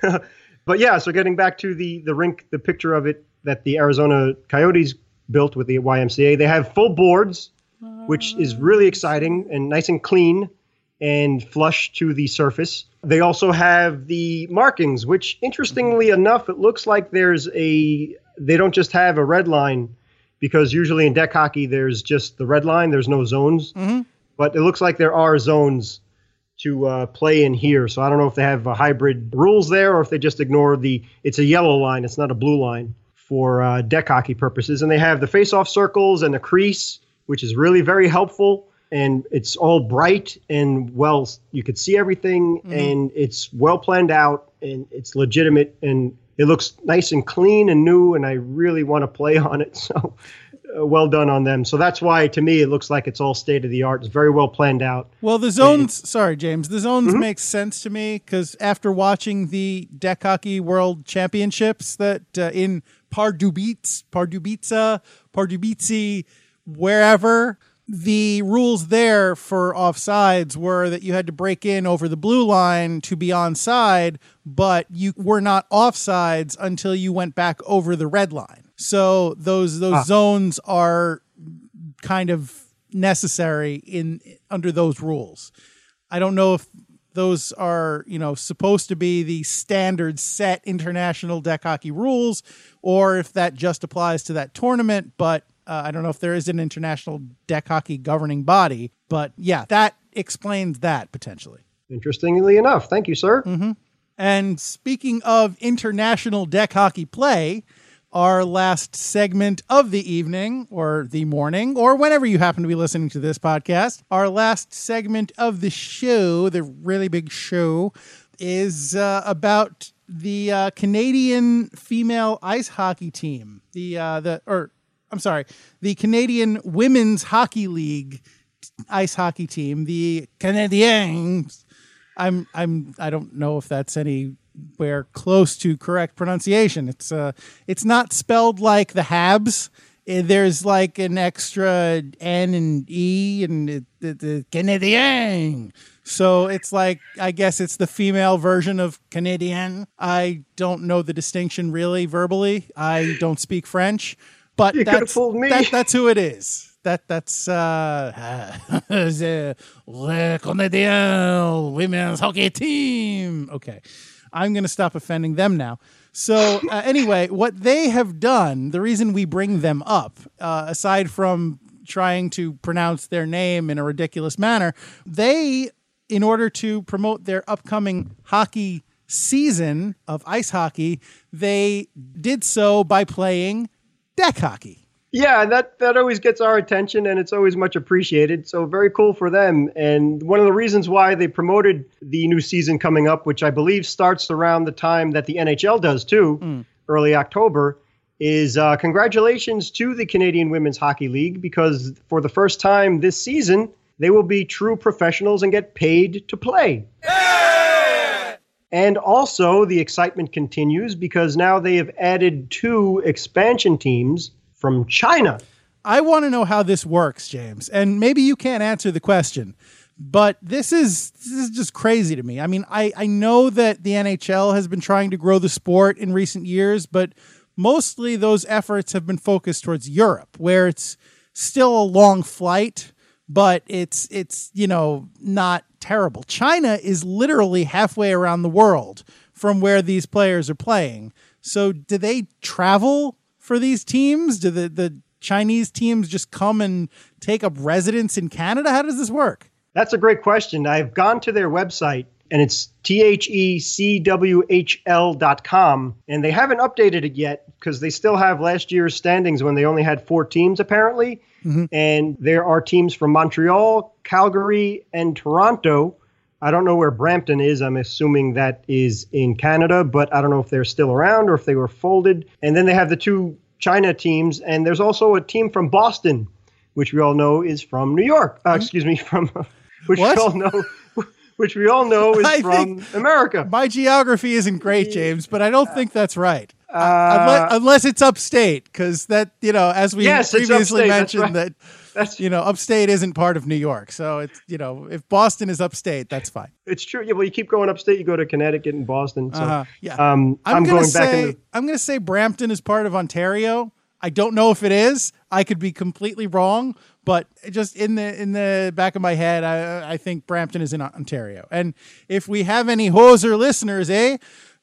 right. But yeah, so getting back to the rink, the picture of it that the Arizona Coyotes built with the YMCA, they have full boards, which is really exciting and nice and clean and flush to the surface. They also have the markings, which interestingly enough, it looks like they don't just have a red line, because usually in deck hockey, there's just the red line. There's no zones, but it looks like there are zones to play in here. So I don't know if they have hybrid rules there or if they just ignore it's a yellow line. It's not a blue line for deck hockey purposes. And they have the face-off circles and the crease, which is really very helpful. And it's all bright and well, you could see everything and it's well planned out and it's legitimate and it looks nice and clean and new. And I really want to play on it. So well done on them. So that's why to me, it looks like it's all state of the art. It's very well planned out. Well, the zones, the zones make sense to me, because after watching the deck hockey world championships that in Pardubice, wherever, the rules there for offsides were that you had to break in over the blue line to be onside, but you were not offsides until you went back over the red line. So those zones are kind of necessary in under those rules. I don't know if those are, you know, supposed to be the standard set international deck hockey rules, or if that just applies to that tournament, but I don't know if there is an international deck hockey governing body, but yeah, that explains that potentially. Interestingly enough. Thank you, sir. Mm-hmm. And speaking of international deck hockey play, our last segment of the evening or the morning or whenever you happen to be listening to this podcast, our last segment of the show, the really big show, is about the Canadian female ice hockey team, the Canadian Women's Hockey League ice hockey team, the Canadiennes. I don't know if that's anywhere close to correct pronunciation. It's not spelled like the Habs. There's like an extra N and E and the Canadiennes. So it's like, I guess it's the female version of Canadienne. I don't know the distinction really verbally. I don't speak French. But you could have fooled me. That's who it is. That's the Canadian women's hockey team. Okay, I'm going to stop offending them now. So anyway, what they have done, the reason we bring them up, aside from trying to pronounce their name in a ridiculous manner, they, in order to promote their upcoming hockey season of ice hockey, they did so by playing deck hockey. Yeah, that always gets our attention, and it's always much appreciated. So very cool for them. And one of the reasons why they promoted the new season coming up, which I believe starts around the time that the NHL does too, early October, is congratulations to the Canadian Women's Hockey League, because for the first time this season, they will be true professionals and get paid to play. Yeah! And also the excitement continues because now they have added two expansion teams from China. I want to know how this works, James, and maybe you can't answer the question, but this is just crazy to me. I mean, I know that the NHL has been trying to grow the sport in recent years, but mostly those efforts have been focused towards Europe, where it's still a long flight, but it's you know, not terrible. China is literally halfway around the world from where these players are playing. So do they travel for these teams? Do the Chinese teams just come and take up residence in Canada? How does this work? That's a great question. I've gone to their website, and it's thecwhl.com, and they haven't updated it yet because they still have last year's standings when they only had 4 teams, apparently. Mm-hmm. And there are teams from Montreal, Calgary, and Toronto. I don't know where Brampton is. I'm assuming that is in Canada, but I don't know if they're still around or if they were folded. And then they have the two China teams, and there's also a team from Boston, which we all know is from New York. Which we all know is from America. My geography isn't great, James, but I don't think that's right. Unless it's upstate, because that, you know, as we previously mentioned, that's right. That's, you know, upstate isn't part of New York. So it's, you know, if Boston is upstate, that's fine. It's true. Yeah, well, you keep going upstate, you go to Connecticut and Boston. So yeah. I'm going to say Brampton is part of Ontario. I don't know if it is. I could be completely wrong, but just in the back of my head, I think Brampton is in Ontario. And if we have any Hoser listeners,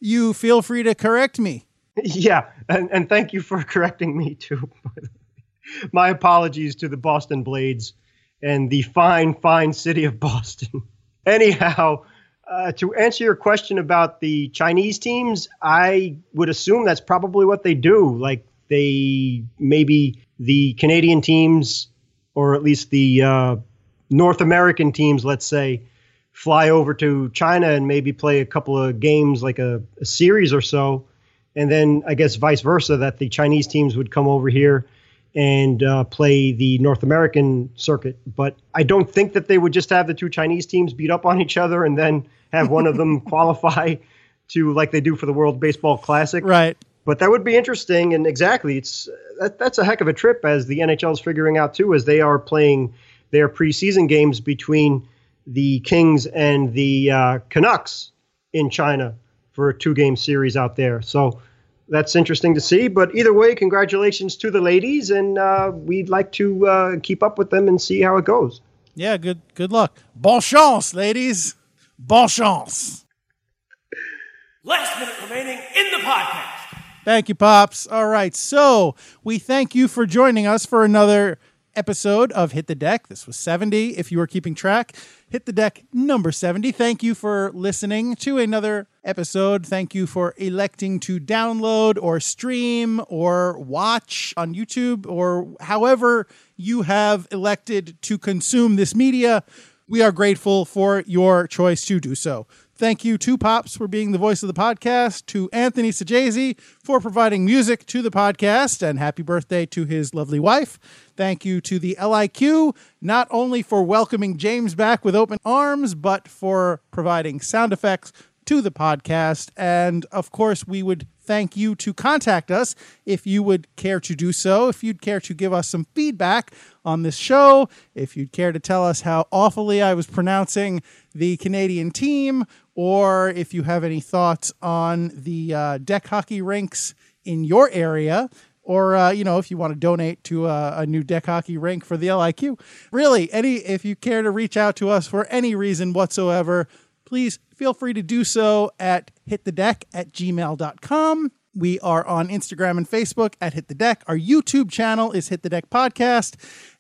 you feel free to correct me. Yeah, and thank you for correcting me too. My apologies to the Boston Blades and the fine, fine city of Boston. Anyhow, to answer your question about the Chinese teams, I would assume that's probably what they do. Like maybe the Canadian teams, or at least the North American teams, let's say, fly over to China and maybe play a couple of games, like a series or so. And then I guess vice versa, that the Chinese teams would come over here and play the North American circuit. But I don't think that they would just have the two Chinese teams beat up on each other and then have one of them qualify to, like they do for the World Baseball Classic. Right. But that would be interesting. And exactly, that's a heck of a trip, as the NHL is figuring out too, as they are playing their preseason games between the Kings and the Canucks in China for a two-game series out there. So that's interesting to see. But either way, congratulations to the ladies, and we'd like to keep up with them and see how it goes. Yeah, good luck. Bon chance, ladies. Bon chance. Last minute remaining in the podcast. Thank you, Pops. All right, so we thank you for joining us for another episode of Hit the Deck. This was 70, if you were keeping track. Hit the Deck number 70. Thank you for listening to another episode. Thank you for electing to download or stream or watch on YouTube or however you have elected to consume this media. We are grateful for your choice to do so. Thank you to Pops for being the voice of the podcast, to Anthony Sajazi for providing music to the podcast, and happy birthday to his lovely wife. Thank you to the LIQ, not only for welcoming James back with open arms, but for providing sound effects to the podcast. And of course, we would thank you to contact us if you would care to do so, if you'd care to give us some feedback on this show, if you'd care to tell us how awfully I was pronouncing the Canadian team, or if you have any thoughts on the deck hockey rinks in your area, or, if you want to donate to a new deck hockey rink for the LIQ. Really, if you care to reach out to us for any reason whatsoever, please feel free to do so at hitthedeck@gmail.com. We are on Instagram and Facebook at Hit the Deck. Our YouTube channel is Hit the Deck Podcast,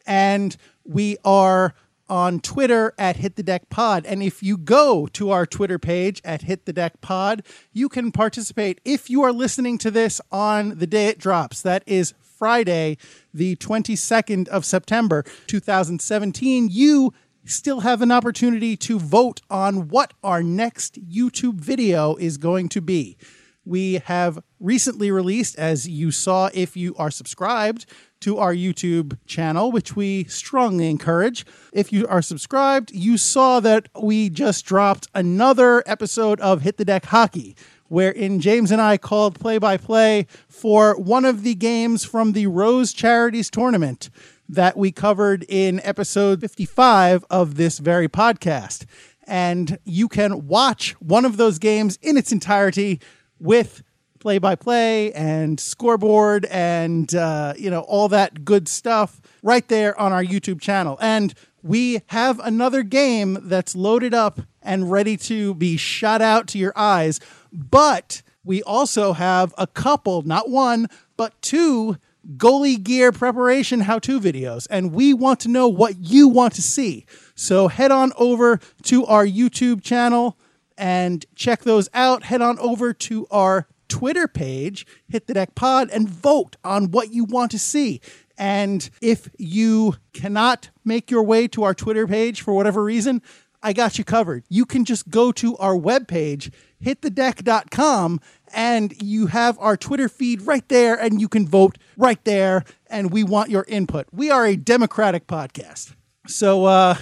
and we are on Twitter at Hit the Deck Pod. And if you go to our Twitter page at Hit the Deck Pod, you can participate if you are listening to this on the day it drops. That is Friday, the 22nd of September, 2017. You still have an opportunity to vote on what our next YouTube video is going to be. We have recently released, as you saw if you are subscribed to our YouTube channel, which we strongly encourage. If you are subscribed, you saw that we just dropped another episode of Hit the Deck Hockey, wherein James and I called play-by-play for one of the games from the Rose Charities Tournament that we covered in episode 55 of this very podcast. And you can watch one of those games in its entirety with play-by-play and scoreboard and, all that good stuff right there on our YouTube channel. And we have another game that's loaded up and ready to be shot out to your eyes. But we also have a couple, not one, but two goalie gear preparation how-to videos, and we want to know what you want to see. So head on over to our YouTube channel and check those out. Head on over to our Twitter page, Hit the Deck Pod, and vote on what you want to see. And if you cannot make your way to our Twitter page for whatever reason, I got you covered. You can just go to our webpage, hitthedeck.com, and you have our Twitter feed right there, and you can vote right there, and we want your input. We are a democratic podcast, so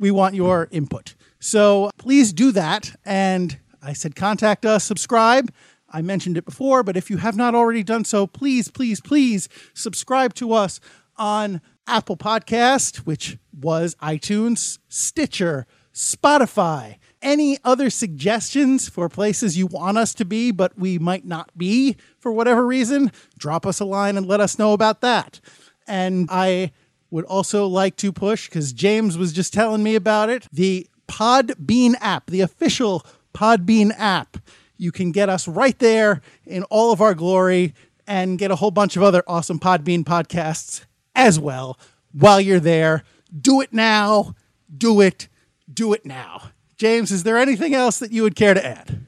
we want your input. So please do that, and I said contact us, subscribe. I mentioned it before, but if you have not already done so, please, please, please subscribe to us on Apple Podcast, which was iTunes, Stitcher, Spotify. Any other suggestions for places you want us to be, but we might not be for whatever reason, drop us a line and let us know about that. And I would also like to push, because James was just telling me about it, the Podbean app, the official Podbean app. You can get us right there in all of our glory and get a whole bunch of other awesome Podbean podcasts as well while you're there. Do it now. Do it now. James, is there anything else that you would care to add?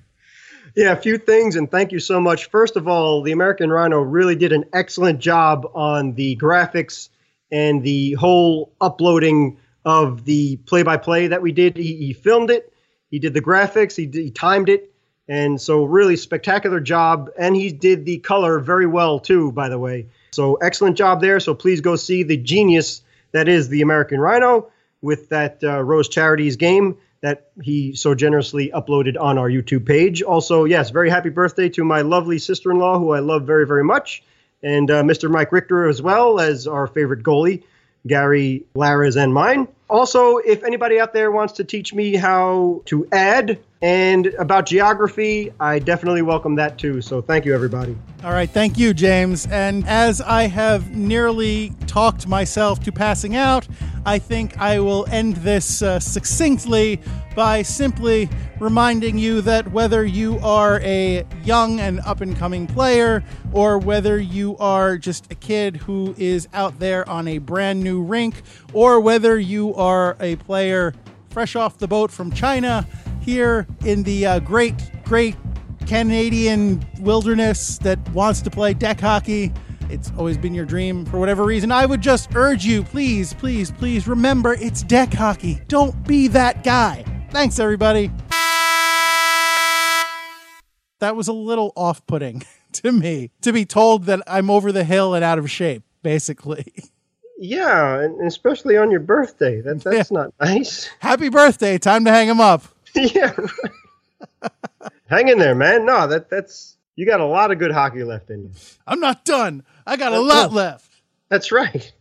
Yeah, a few things, and thank you so much. First of all, the American Rhino really did an excellent job on the graphics and the whole uploading of the play-by-play that we did. He filmed it, he did the graphics, he timed it, and so really spectacular job. And he did the color very well, too, by the way. So excellent job there. So please go see the genius that is the American Rhino with that Rose Charities game that he so generously uploaded on our YouTube page. Also, yes, very happy birthday to my lovely sister-in-law, who I love very, very much, and Mr. Mike Richter as well as our favorite goalie. Gary Lara's and mine. Also, if anybody out there wants to teach me how to add and about geography, I definitely welcome that too. So thank you, everybody. All right. Thank you, James. And as I have nearly talked myself to passing out, I think I will end this succinctly by simply reminding you that whether you are a young and up-and-coming player or whether you are just a kid who is out there on a brand new rink or whether you are a player fresh off the boat from China here in the great Canadian wilderness that wants to play deck hockey, it's always been your dream for whatever reason, I would just urge you, please, please, please remember it's deck hockey. Don't be that guy. Thanks, everybody. That was a little off-putting to me, to be told that I'm over the hill and out of shape, basically. Yeah, and especially on your birthday. That's not nice. Happy birthday. Time to hang him up. Yeah. Hang in there, man. No, that's you got a lot of good hockey left in you. I'm not done. I got a lot left. That's right.